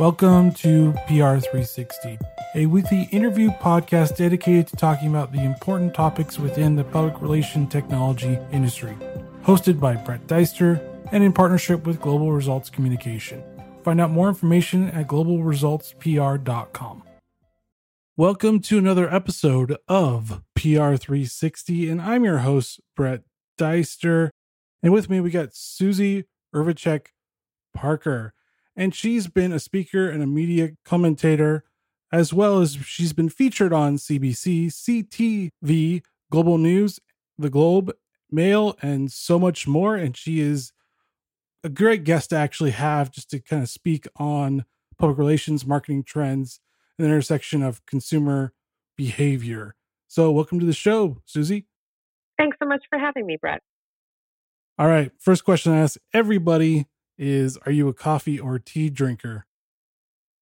Welcome to PR360, a weekly interview podcast dedicated to talking about the important topics within the public relation technology industry, hosted by Brett Deister and in partnership with Global Results Communication. Find out more information at globalresultspr.com. Welcome to another episode of PR360, and I'm your host, Brett Deister. And with me, we got Susie Irvicek Parker. And she's been a speaker and a media commentator, as well as she's been featured on CBC, CTV, Global News, The Globe, Mail, and so much more. And she is a great guest to actually have just to kind of speak on public relations, marketing trends, and the intersection of consumer behavior. So welcome to the show, Susie. Thanks so much for having me, Brett. All right. First question I ask everybody is, are you a coffee or tea drinker?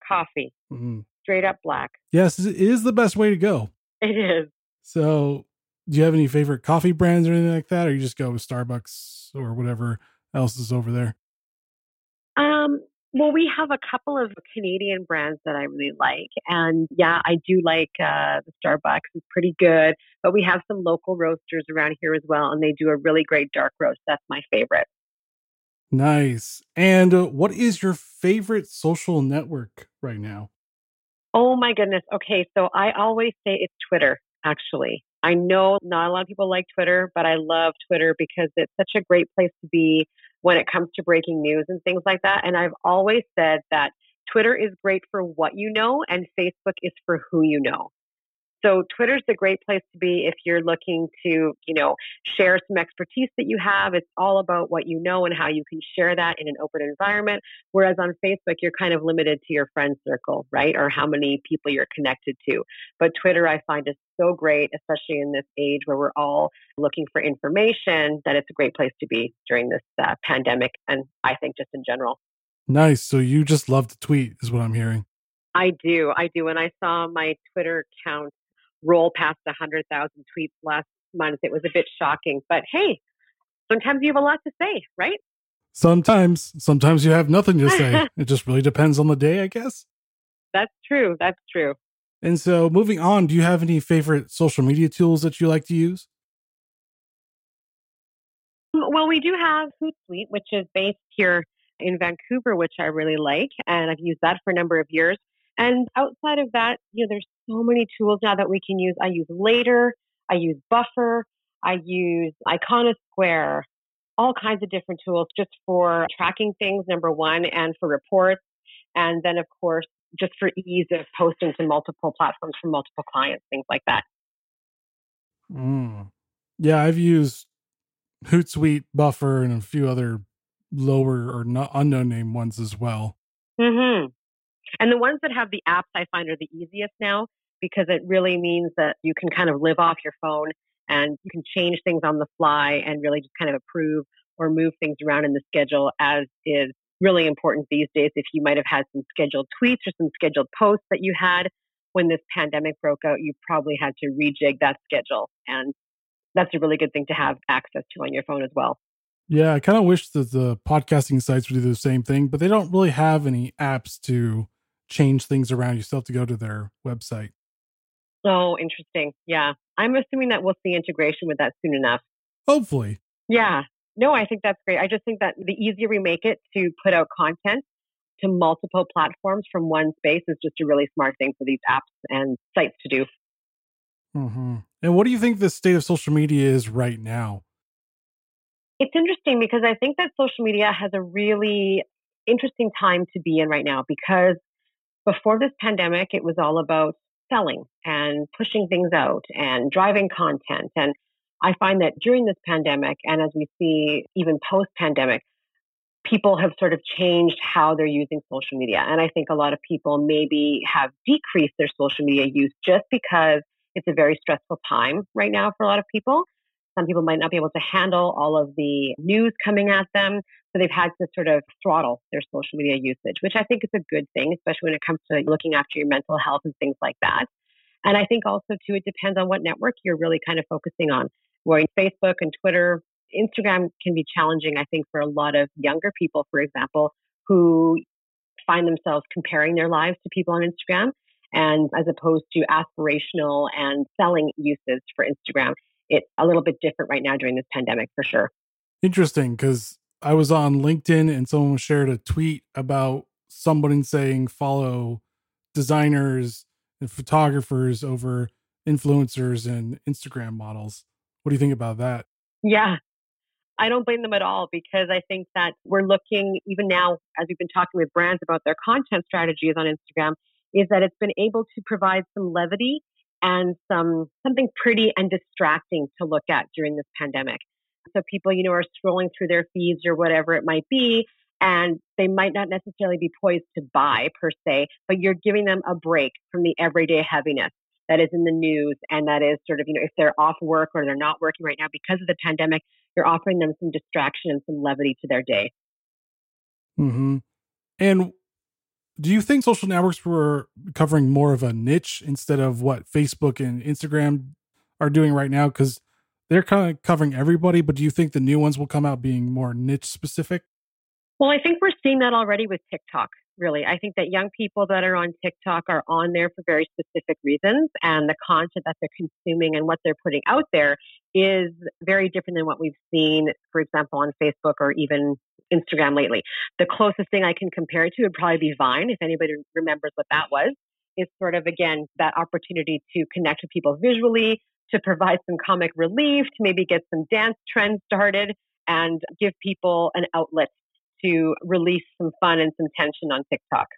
Coffee. Mm-hmm. Straight up black. Yes, it is the best way to go. It is. So do you have any favorite coffee brands or anything like that? Or you just go with Starbucks or whatever else is over there? Well, we have a couple of Canadian brands that I really like. And yeah, I do like the Starbucks. It's pretty good. But we have some local roasters around here as well. And they do a really great dark roast. That's my favorite. Nice. And what is your favorite social network right now? Oh my goodness. Okay. So I always say it's Twitter, actually. I know not a lot of people like Twitter, but I love Twitter because it's such a great place to be when it comes to breaking news and things like that. And I've always said that Twitter is great for what you know and Facebook is for who you know. So Twitter's a great place to be if you're looking to, you know, share some expertise that you have. It's all about what you know and how you can share that in an open environment. Whereas on Facebook, you're kind of limited to your friend circle, right? Or how many people you're connected to. But Twitter, I find, is so great, especially in this age where we're all looking for information, that it's a great place to be during this pandemic. And I think just in general. Nice. So you just love to tweet is what I'm hearing. I do. And I saw my Twitter count roll past 100,000 tweets last month. It was a bit shocking, but hey, sometimes you have a lot to say, right? Sometimes you have nothing to say. It just really depends on the day, I guess. That's true. And so moving on, do you have any favorite social media tools that you like to use? Well, we do have Hootsuite, which is based here in Vancouver, which I really like. And I've used that for a number of years. And outside of that, you know, there's so many tools now that we can use. I use Later, I use Buffer, I use Iconosquare, all kinds of different tools just for tracking things, number one, and for reports. And then, of course, just for ease of posting to multiple platforms from multiple clients, things like that. Mm. Yeah, I've used Hootsuite, Buffer, and a few other lower or not unknown name ones as well. Mm-hmm. And the ones that have the apps, I find, are the easiest now because it really means that you can kind of live off your phone and you can change things on the fly and really just kind of approve or move things around in the schedule, as is really important these days. If you might have had some scheduled tweets or some scheduled posts that you had when this pandemic broke out, you probably had to rejig that schedule. And that's a really good thing to have access to on your phone as well. Yeah, I kind of wish that the podcasting sites would do the same thing, but they don't really have any apps to change things around. You still have to go to their website. Oh, interesting. Yeah. I'm assuming that we'll see integration with that soon enough. Hopefully. Yeah. No, I think that's great. I just think that the easier we make it to put out content to multiple platforms from one space is just a really smart thing for these apps and sites to do. Mm-hmm. And what do you think the state of social media is right now? It's interesting because I think that social media has a really interesting time to be in right now, because before this pandemic, it was all about selling and pushing things out and driving content. And I find that during this pandemic, and as we see even post-pandemic, people have sort of changed how they're using social media. And I think a lot of people maybe have decreased their social media use just because it's a very stressful time right now for a lot of people. Some people might not be able to handle all of the news coming at them. So they've had to sort of throttle their social media usage, which I think is a good thing, especially when it comes to looking after your mental health and things like that. And I think also, too, it depends on what network you're really kind of focusing on. Where Facebook and Twitter, Instagram can be challenging, I think, for a lot of younger people, for example, who find themselves comparing their lives to people on Instagram, and as opposed to aspirational and selling uses for Instagram. It's a little bit different right now during this pandemic, for sure. Interesting, because I was on LinkedIn and someone shared a tweet about somebody saying follow designers and photographers over influencers and Instagram models. What do you think about that? Yeah, I don't blame them at all, because I think that we're looking, even now, as we've been talking with brands about their content strategies on Instagram, is that it's been able to provide some levity and something pretty and distracting to look at during this pandemic. So people, you know, are scrolling through their feeds or whatever it might be, and they might not necessarily be poised to buy per se, but you're giving them a break from the everyday heaviness that is in the news. And that is sort of, you know, if they're off work or they're not working right now because of the pandemic, you're offering them some distraction and some levity to their day. Mm-hmm. And do you think social networks were covering more of a niche instead of what Facebook and Instagram are doing right now? Because they're kind of covering everybody, but do you think the new ones will come out being more niche specific? Well, I think we're seeing that already with TikTok, really. I think that young people that are on TikTok are on there for very specific reasons, and the content that they're consuming and what they're putting out there is very different than what we've seen, for example, on Facebook or even Instagram lately. The closest thing I can compare it to would probably be Vine, if anybody remembers what that was. It's sort of, again, that opportunity to connect with people visually, to provide some comic relief, to maybe get some dance trends started, and give people an outlet to release some fun and some tension on TikTok.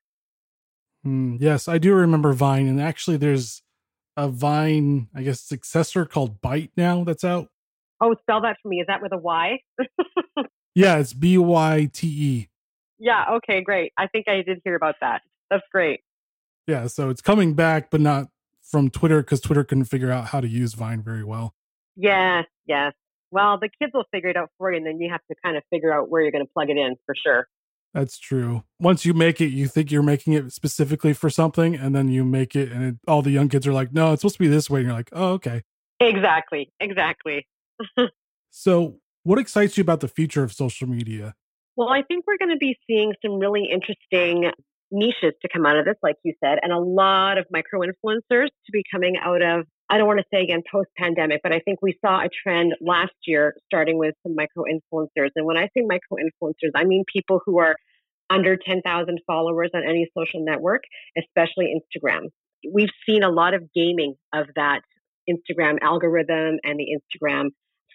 Yes, I do remember Vine. And actually there's a Vine, I guess, successor called Byte now that's out. Oh, spell that for me. Is that with a Y? Yeah, it's Byte. Yeah, okay, great. I think I did hear about that. That's great. Yeah, so it's coming back, but not from Twitter, because Twitter couldn't figure out how to use Vine very well. Yes. Well, the kids will figure it out for you, and then you have to kind of figure out where you're going to plug it in, for sure. That's true. Once you make it, you think you're making it specifically for something, and then you make it, and all the young kids are like, no, it's supposed to be this way. And you're like, oh, okay. Exactly. So what excites you about the future of social media? Well, I think we're going to be seeing some really interesting niches to come out of this, like you said, and a lot of micro-influencers to be coming out of, I don't want to say again post-pandemic, but I think we saw a trend last year starting with some micro-influencers. And when I say micro-influencers, I mean people who are under 10,000 followers on any social network, especially Instagram. We've seen a lot of gaming of that Instagram algorithm and the Instagram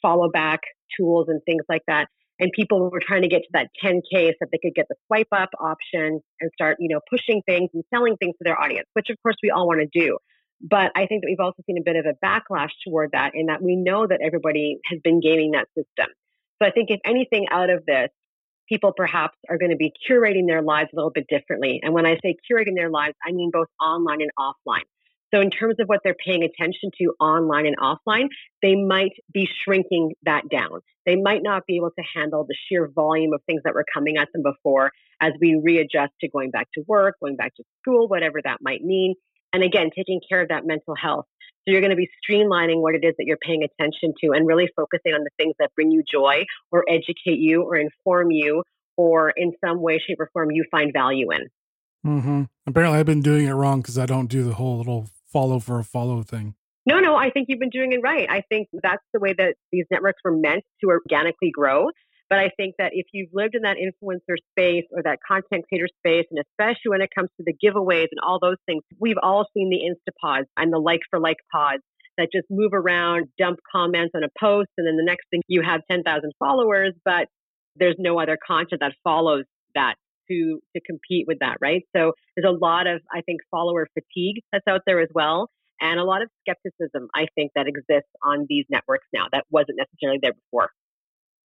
follow back tools and things like that. And people were trying to get to that 10K so that they could get the swipe up option and start, you know, pushing things and selling things to their audience, which of course we all want to do. But I think that we've also seen a bit of a backlash toward that, in that we know that everybody has been gaming that system. So I think if anything out of this, people perhaps are going to be curating their lives a little bit differently. And when I say curating their lives, I mean both online and offline. So in terms of what they're paying attention to online and offline, they might be shrinking that down. They might not be able to handle the sheer volume of things that were coming at them before, as we readjust to going back to work, going back to school, whatever that might mean. And again, taking care of that mental health. So you're going to be streamlining what it is that you're paying attention to and really focusing on the things that bring you joy or educate you or inform you or in some way, shape, or form you find value in. Mm-hmm. Apparently I've been doing it wrong because I don't do the whole little follow for a follow thing. No, I think you've been doing it right. I think that's the way that these networks were meant to organically grow. But I think that if you've lived in that influencer space or that content creator space, and especially when it comes to the giveaways and all those things, we've all seen the Instapods and the like for like pods that just move around, dump comments on a post, and then the next thing you have 10,000 followers, but there's no other content that follows that to compete with that, right? So there's a lot of, I think, follower fatigue that's out there as well, and a lot of skepticism, I think, that exists on these networks now that wasn't necessarily there before.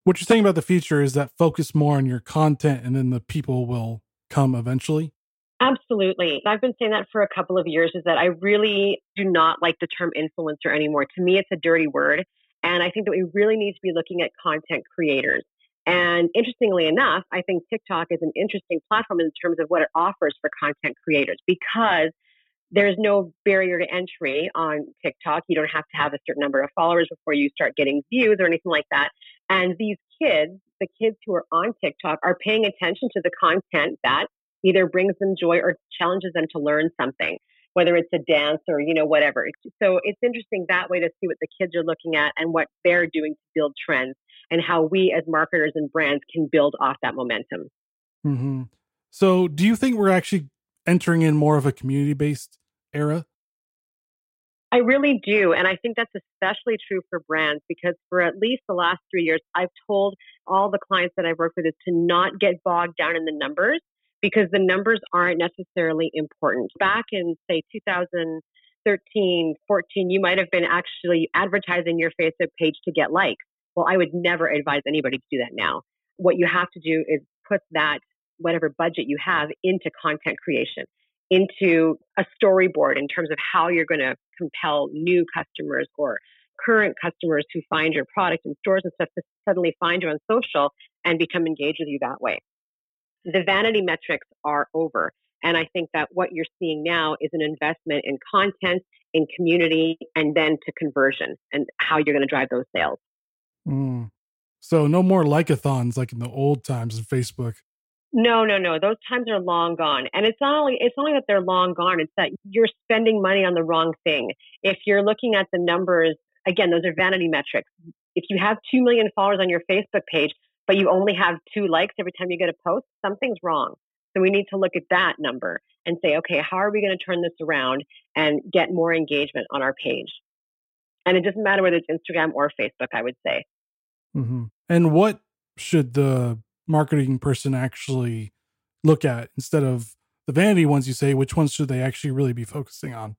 What you're saying about the future is that focus more on your content and then the people will come eventually? Absolutely. I've been saying that for a couple of years, is that I really do not like the term influencer anymore. To me, it's a dirty word. And I think that we really need to be looking at content creators. And interestingly enough, I think TikTok is an interesting platform in terms of what it offers for content creators, because there's no barrier to entry on TikTok. You don't have to have a certain number of followers before you start getting views or anything like that. And these kids, the kids who are on TikTok, are paying attention to the content that either brings them joy or challenges them to learn something, whether it's a dance or, you know, whatever. So it's interesting that way to see what the kids are looking at and what they're doing to build trends and how we as marketers and brands can build off that momentum. Mm-hmm. So do you think we're actually entering in more of a community-based era? I really do. And I think that's especially true for brands, because for at least the last 3 years, I've told all the clients that I've worked with is to not get bogged down in the numbers, because the numbers aren't necessarily important. Back in, say, 2013, 14, you might have been actually advertising your Facebook page to get likes. Well, I would never advise anybody to do that now. What you have to do is put that, whatever budget you have, into content creation, into a storyboard in terms of how you're going to compel new customers or current customers who find your product in stores and stuff to suddenly find you on social and become engaged with you that way. The vanity metrics are over. And I think that what you're seeing now is an investment in content, in community, and then to conversion and how you're going to drive those sales. Mm. So no more like-a-thons like in the old times in Facebook. No. Those times are long gone. And it's not only that they're long gone, it's that you're spending money on the wrong thing. If you're looking at the numbers, again, those are vanity metrics. If you have 2 million followers on your Facebook page, but you only have 2 likes every time you get a post, something's wrong. So we need to look at that number and say, okay, how are we going to turn this around and get more engagement on our page? And it doesn't matter whether it's Instagram or Facebook, I would say. Mm-hmm. And what should the marketing person actually look at instead of the vanity ones you say? Which ones should they actually really be focusing on?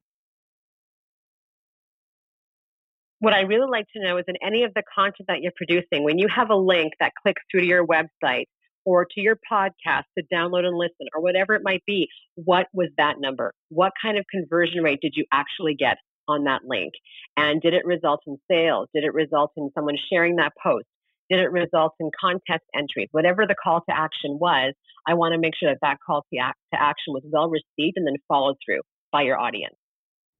What I really like to know is in any of the content that you're producing, when you have a link that clicks through to your website or to your podcast to download and listen or whatever it might be, what was that number? What kind of conversion rate did you actually get on that link? And did it result in sales? Did it result in someone sharing that post? Did it result in contest entries? Whatever the call to action was, I want to make sure that that call to action was well received and then followed through by your audience.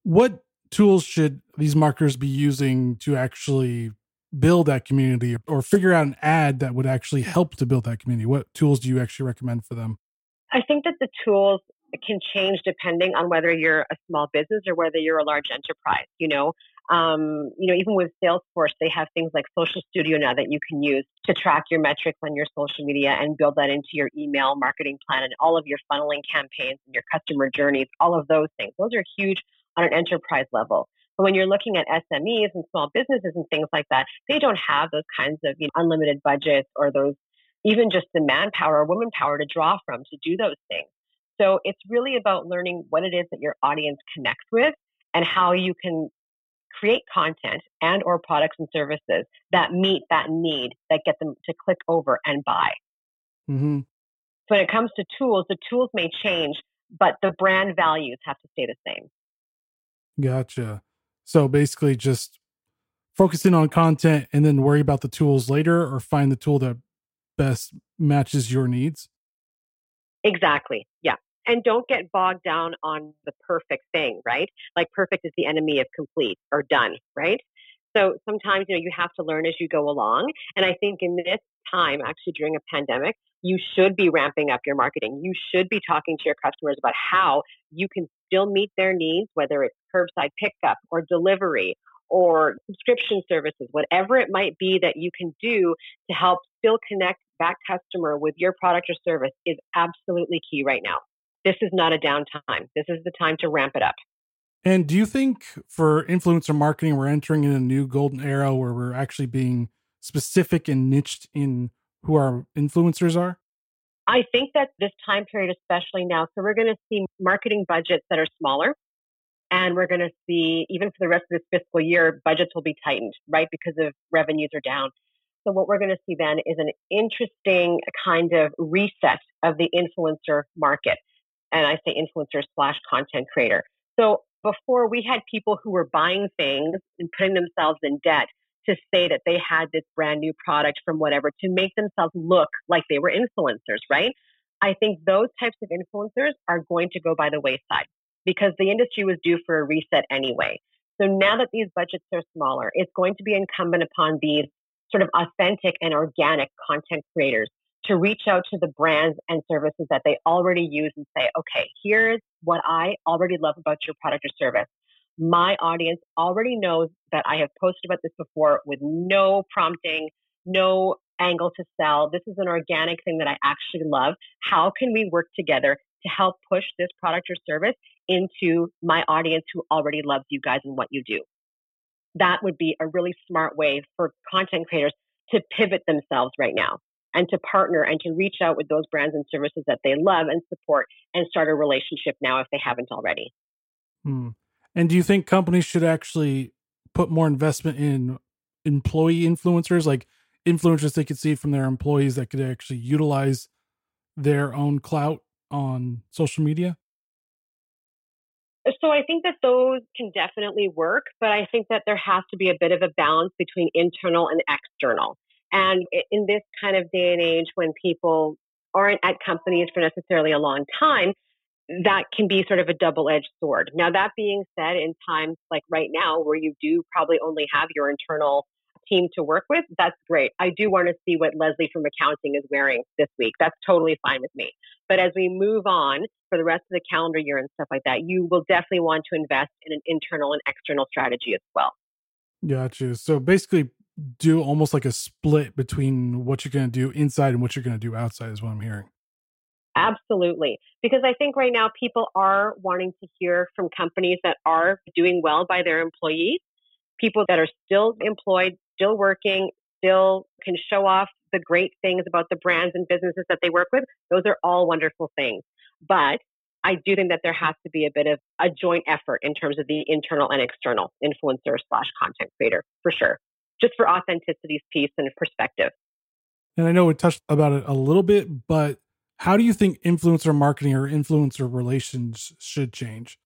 What tools should these marketers be using to actually build that community or figure out an ad that would actually help to build that community? What tools do you actually recommend for them? I think that the tools can change depending on whether you're a small business or whether you're a large enterprise. Even with Salesforce, they have things like Social Studio now that you can use to track your metrics on your social media and build that into your email marketing plan and all of your funneling campaigns and your customer journeys, all of those things. Those are huge on an enterprise level. But when you're looking at SMEs and small businesses and things like that, they don't have those kinds of unlimited budgets or those, even just the manpower or woman power to draw from to do those things. So it's really about learning what it is that your audience connects with and how you can create content and or products and services that meet that need, that get them to click over and buy. Mm-hmm. When it comes to tools, the tools may change, but the brand values have to stay the same. Gotcha. So basically just focus in on content and then worry about the tools later, or find the tool that best matches your needs. Exactly. Yeah. And don't get bogged down on the perfect thing, right? Like perfect is the enemy of complete or done, right? So sometimes, you have to learn as you go along. And I think in this time, actually during a pandemic, you should be ramping up your marketing. You should be talking to your customers about how you can still meet their needs, whether it's curbside pickup or delivery or subscription services, whatever it might be that you can do to help still connect that customer with your product or service is absolutely key right now. This is not a downtime. This is the time to ramp it up. And do you think for influencer marketing, we're entering in a new golden era where we're actually being specific and niched in who our influencers are? I think that this time period, especially now, so we're going to see marketing budgets that are smaller. And we're going to see, even for the rest of this fiscal year, budgets will be tightened, right? Because of revenues are down. So what we're going to see then is an interesting kind of reset of the influencer market. And I say influencer/content creator. So before, we had people who were buying things and putting themselves in debt to say that they had this brand new product from whatever to make themselves look like they were influencers, right? I think those types of influencers are going to go by the wayside because the industry was due for a reset anyway. So now that these budgets are smaller, it's going to be incumbent upon these sort of authentic and organic content creators to reach out to the brands and services that they already use and say, okay, here's what I already love about your product or service. My audience already knows that I have posted about this before with no prompting, no angle to sell. This is an organic thing that I actually love. How can we work together to help push this product or service into my audience who already loves you guys and what you do? That would be a really smart way for content creators to pivot themselves right now and to partner and to reach out with those brands and services that they love and support and start a relationship now if they haven't already. Hmm. And do you think companies should actually put more investment in employee influencers, like influencers they could see from their employees that could actually utilize their own clout on social media? So I think that those can definitely work, but I think that there has to be a bit of a balance between internal and external. And in this kind of day and age when people aren't at companies for necessarily a long time, that can be sort of a double-edged sword. Now, that being said, in times like right now where you do probably only have your internal team to work with, that's great. I do want to see what Leslie from accounting is wearing this week. That's totally fine with me. But as we move on for the rest of the calendar year and stuff like that, you will definitely want to invest in an internal and external strategy as well. Gotcha. So basically do almost like a split between what you're going to do inside and what you're going to do outside is what I'm hearing. Absolutely. Because I think right now people are wanting to hear from companies that are doing well by their employees, people that are still employed, still working, still can show off the great things about the brands and businesses that they work with. Those are all wonderful things. But I do think that there has to be a bit of a joint effort in terms of the internal and external influencer/content creator, for sure. Just for authenticity's piece and perspective. And I know we touched about it a little bit, but how do you think influencer marketing or influencer relations should change?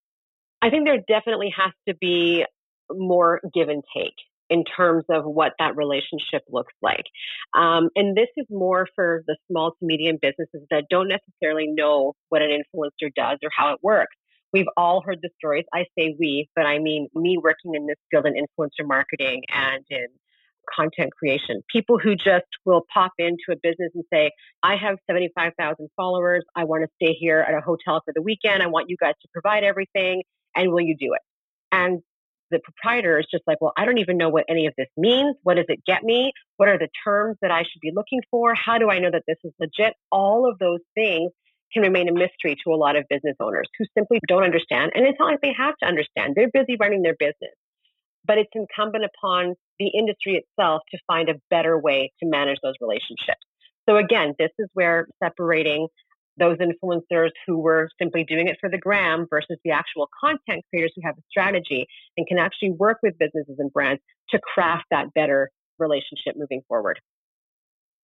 I think there definitely has to be more give and take in terms of what that relationship looks like. And this is more for the small to medium businesses that don't necessarily know what an influencer does or how it works. We've all heard the stories. I say we, but I mean me working in this field in influencer marketing and in content creation. People who just will pop into a business and say, I have 75,000 followers. I want to stay here at a hotel for the weekend. I want you guys to provide everything. And will you do it? And the proprietor is just like, well, I don't even know what any of this means. What does it get me? What are the terms that I should be looking for? How do I know that this is legit? All of those things can remain a mystery to a lot of business owners who simply don't understand. And it's not like they have to understand. They're busy running their business. But it's incumbent upon the industry itself to find a better way to manage those relationships. So again, this is where separating those influencers who were simply doing it for the gram versus the actual content creators who have a strategy and can actually work with businesses and brands to craft that better relationship moving forward.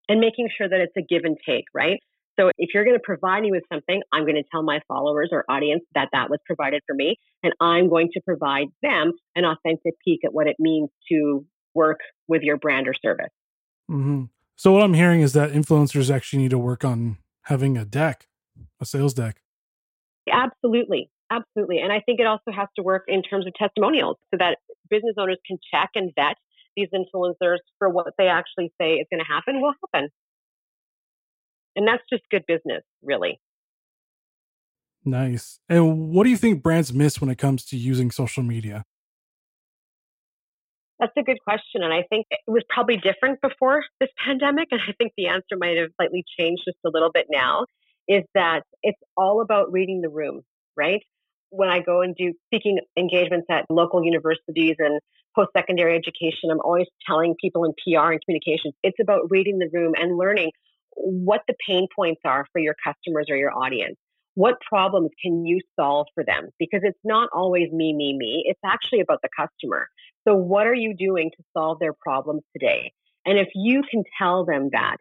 And making sure that it's a give and take, right? So if you're going to provide me with something, I'm going to tell my followers or audience that that was provided for me, and I'm going to provide them an authentic peek at what it means to work with your brand or service. Mm-hmm. So what I'm hearing is that influencers actually need to work on having a deck, a sales deck. Absolutely. Absolutely. And I think it also has to work in terms of testimonials so that business owners can check and vet these influencers for what they actually say is going to happen will happen. And that's just good business, really. Nice. And what do you think brands miss when it comes to using social media? That's a good question. And I think it was probably different before this pandemic. And I think the answer might have slightly changed just a little bit now, is that it's all about reading the room, right? When I go and do speaking engagements at local universities and post-secondary education, I'm always telling people in PR and communications, it's about reading the room and learning what the pain points are for your customers or your audience. What problems can you solve for them? Because it's not always me, me, me. It's actually about the customer. So what are you doing to solve their problems today? And if you can tell them that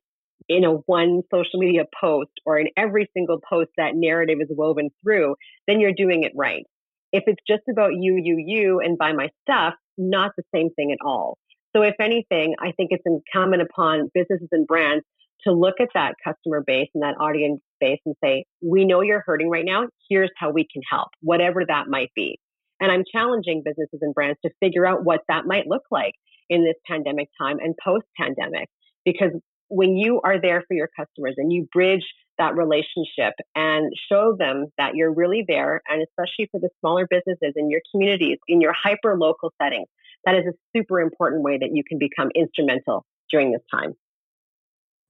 in a one social media post or in every single post that narrative is woven through, then you're doing it right. If it's just about you, and buy my stuff, not the same thing at all. So if anything, I think it's incumbent upon businesses and brands to look at that customer base and that audience base and say, we know you're hurting right now. Here's how we can help, whatever that might be. And I'm challenging businesses and brands to figure out what that might look like in this pandemic time and post-pandemic, because when you are there for your customers and you bridge that relationship and show them that you're really there, and especially for the smaller businesses in your communities, in your hyper-local settings, that is a super important way that you can become instrumental during this time.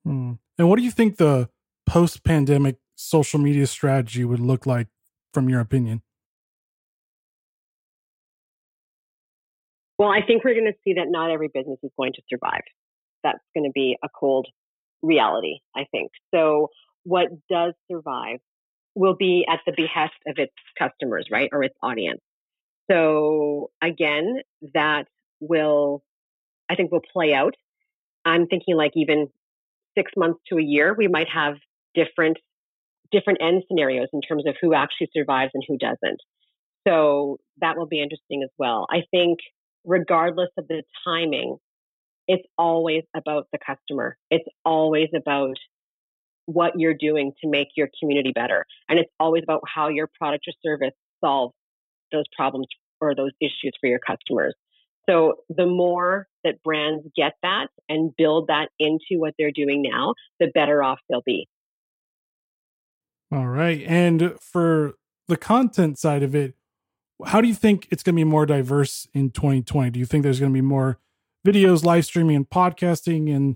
And what do you think the post-pandemic social media strategy would look like from your opinion? Well, I think we're going to see that not every business is going to survive. That's going to be a cold reality, I think. So what does survive will be at the behest of its customers, right? Or its audience. So again, that will, I think, will play out. I'm thinking like even 6 months to a year, we might have different end scenarios in terms of who actually survives and who doesn't. So that will be interesting as well. I think regardless of the timing, it's always about the customer. It's always about what you're doing to make your community better. And it's always about how your product or service solves those problems or those issues for your customers. So the more that brands get that and build that into what they're doing now, the better off they'll be. All right. And for the content side of it, how do you think it's going to be more diverse in 2020? Do you think there's going to be more videos, live streaming, and podcasting, and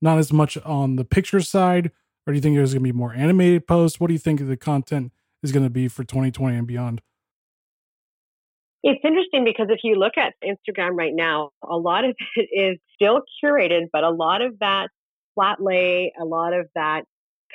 not as much on the picture side? Or do you think there's going to be more animated posts? What do you think the content is going to be for 2020 and beyond? It's interesting because if you look at Instagram right now, a lot of it is still curated, but a lot of that flat lay, a lot of that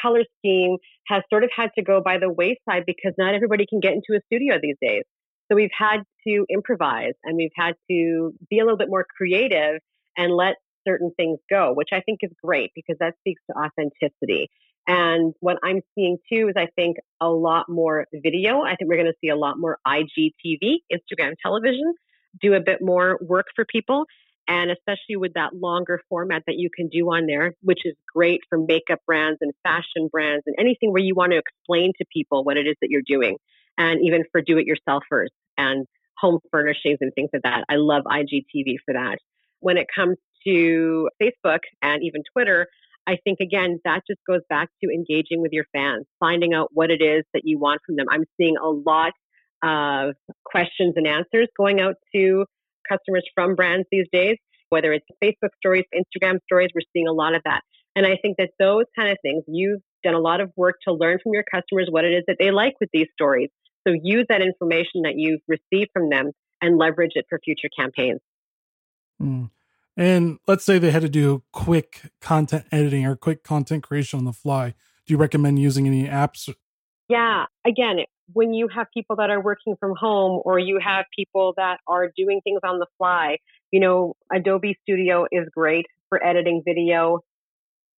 color scheme has sort of had to go by the wayside because not everybody can get into a studio these days. So we've had to improvise and we've had to be a little bit more creative and let certain things go, which I think is great because that speaks to authenticity. And what I'm seeing too is I think a lot more video. I think we're going to see a lot more IGTV, Instagram Television, do a bit more work for people. And especially with that longer format that you can do on there, which is great for makeup brands and fashion brands and anything where you want to explain to people what it is that you're doing. And even for do-it-yourselfers and home furnishings and things like that. I love IGTV for that. When it comes to Facebook and even Twitter, I think, again, that just goes back to engaging with your fans, finding out what it is that you want from them. I'm seeing a lot of questions and answers going out to customers from brands these days, whether it's Facebook stories, Instagram stories, we're seeing a lot of that. And I think that those kind of things, you've done a lot of work to learn from your customers what it is that they like with these stories. So use that information that you've received from them and leverage it for future campaigns. And let's say they had to do quick content editing or quick content creation on the fly. Do you recommend using any apps? Yeah. Again, when you have people that are working from home or you have people that are doing things on the fly, you know, Adobe Studio is great for editing video.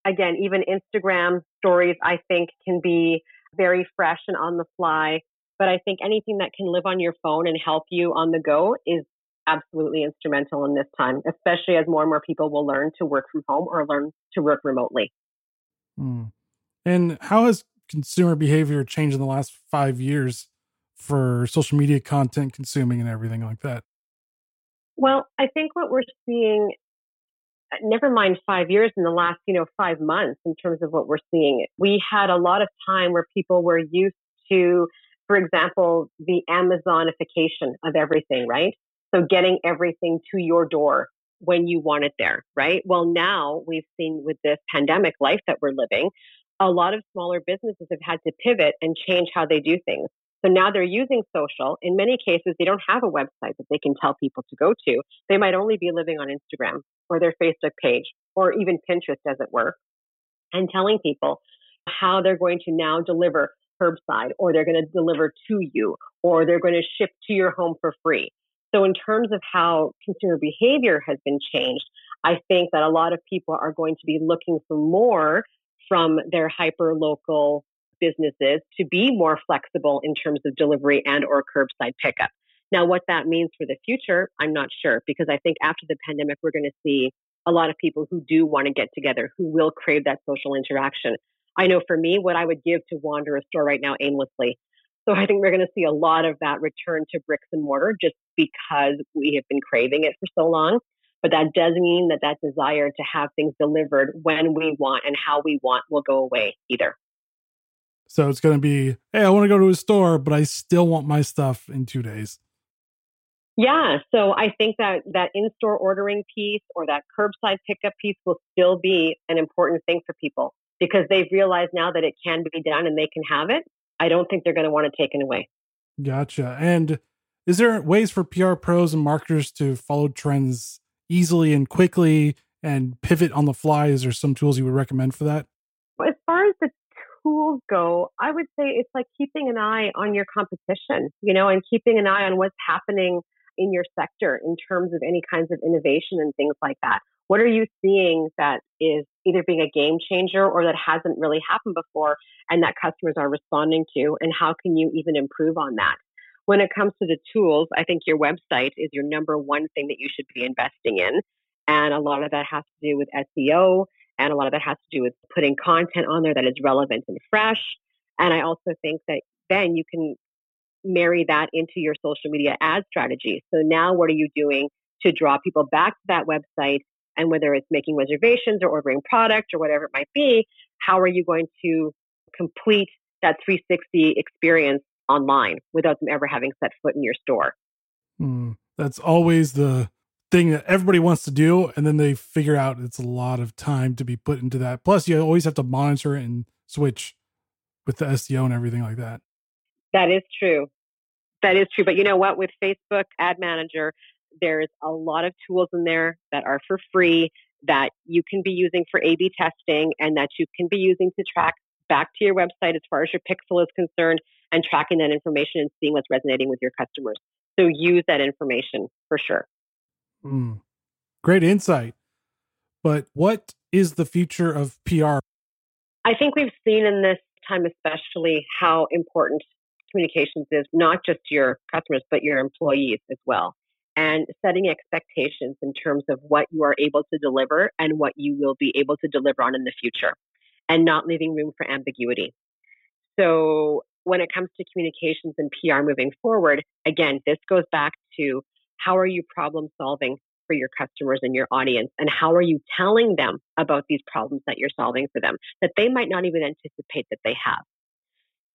Again, even Instagram stories, I think, can be very fresh and on the fly. But I think anything that can live on your phone and help you on the go is absolutely instrumental in this time, especially as more and more people will learn to work from home or learn to work remotely. And how has consumer behavior changed in the last 5 years for social media content consuming and everything like that? Well, I think what we're seeing, never mind 5 years, in the last 5 months in terms of what we're seeing, we had a lot of time where people were used to, for example, the Amazonification of everything, right? So getting everything to your door when you want it there, right? Well, now we've seen with this pandemic life that we're living, a lot of smaller businesses have had to pivot and change how they do things. So now they're using social. In many cases, they don't have a website that they can tell people to go to. They might only be living on Instagram or their Facebook page or even Pinterest, as it were, and telling people how they're going to now deliver curbside, or they're going to deliver to you, or they're going to ship to your home for free. So in terms of how consumer behavior has been changed, I think that a lot of people are going to be looking for more from their hyper-local businesses to be more flexible in terms of delivery and or curbside pickup. Now, what that means for the future, I'm not sure, because I think after the pandemic, we're going to see a lot of people who do want to get together, who will crave that social interaction. I know for me, what I would give to wander a store right now aimlessly. So I think we're going to see a lot of that return to bricks and mortar just because we have been craving it for so long. But that does mean that that desire to have things delivered when we want and how we want will go away either. So it's going to be, hey, I want to go to a store, but I still want my stuff in 2 days. Yeah. So I think that that in-store ordering piece or that curbside pickup piece will still be an important thing for people because they've realized now that it can be done and they can have it. I don't think they're going to want to take it away. Gotcha. And is there ways for PR pros and marketers to follow trends easily and quickly and pivot on the fly? Is there some tools you would recommend for that? As far as the tools go, I would say it's like keeping an eye on your competition, you know, and keeping an eye on what's happening in your sector in terms of any kinds of innovation and things like that. What are you seeing that is either being a game changer or that hasn't really happened before and that customers are responding to? And how can you even improve on that? When it comes to the tools, I think your website is your number one thing that you should be investing in. And a lot of that has to do with SEO. And a lot of that has to do with putting content on there that is relevant and fresh. And I also think that then you can marry that into your social media ad strategy. So now what are you doing to draw people back to that website? And whether it's making reservations or ordering product or whatever it might be, how are you going to complete that 360 experience online without them ever having set foot in your store? That's always the thing that everybody wants to do. And then they figure out it's a lot of time to be put into that. Plus, you always have to monitor and switch with the SEO and everything like that. That is true. That is true. But you know what? With Facebook Ad Manager, there's a lot of tools in there that are for free that you can be using for A/B testing and that you can be using to track back to your website as far as your pixel is concerned and tracking that information and seeing what's resonating with your customers. So use that information for sure. Great insight. But what is the future of PR? I think we've seen in this time especially how important communications is, not just to your customers, but your employees as well. And setting expectations in terms of what you are able to deliver and what you will be able to deliver on in the future, and not leaving room for ambiguity. So when it comes to communications and PR moving forward, again, this goes back to how are you problem solving for your customers and your audience? And how are you telling them about these problems that you're solving for them that they might not even anticipate that they have?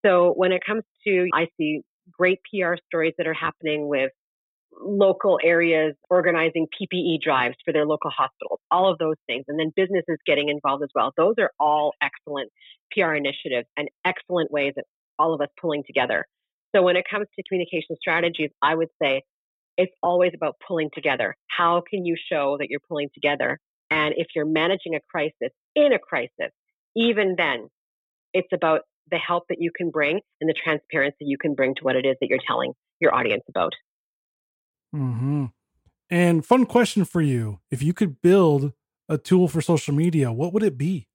So when it comes to, I see great PR stories that are happening with local areas organizing PPE drives for their local hospitals, all of those things. And then businesses getting involved as well. Those are all excellent PR initiatives and excellent ways of all of us pulling together. So when it comes to communication strategies, I would say it's always about pulling together. How can you show that you're pulling together? And if you're managing a crisis in a crisis, even then, it's about the help that you can bring and the transparency you can bring to what it is that you're telling your audience about. Mm-hmm. And fun question for you. If you could build a tool for social media, what would it be?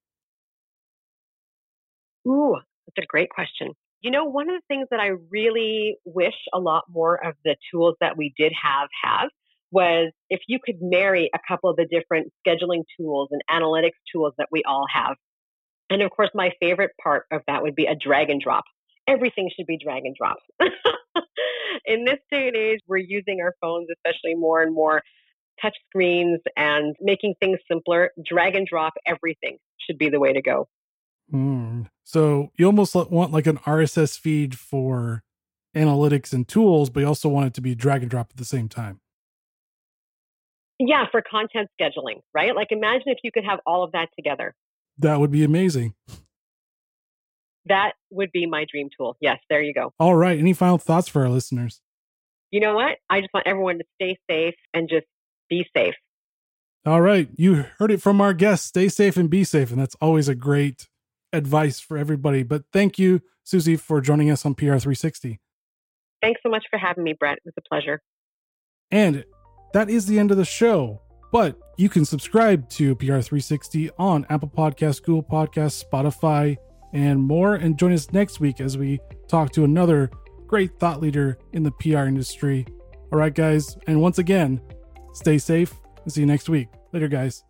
Ooh, that's a great question. You know, one of the things that I really wish a lot more of the tools that we did have was if you could marry a couple of the different scheduling tools and analytics tools that we all have. And of course, my favorite part of that would be a drag and drop. Everything should be drag and drop. In this day and age, we're using our phones, especially more and more touch screens and making things simpler. Drag and drop everything should be the way to go. So you almost want like an RSS feed for analytics and tools, but you also want it to be drag and drop at the same time. Yeah, for content scheduling, right? Like imagine if you could have all of that together. That would be amazing. That would be my dream tool. Yes, there you go. All right. Any final thoughts for our listeners? You know what? I just want everyone to stay safe and just be safe. All right. You heard it from our guests. Stay safe and be safe. And that's always a great advice for everybody. But thank you, Susie, for joining us on PR360. Thanks so much for having me, Brett. It was a pleasure. And that is the end of the show. But you can subscribe to PR360 on Apple Podcasts, Google Podcasts, Spotify, and more. And join us next week as we talk to another great thought leader in the PR industry. All right, guys. And once again, stay safe and see you next week. Later, guys.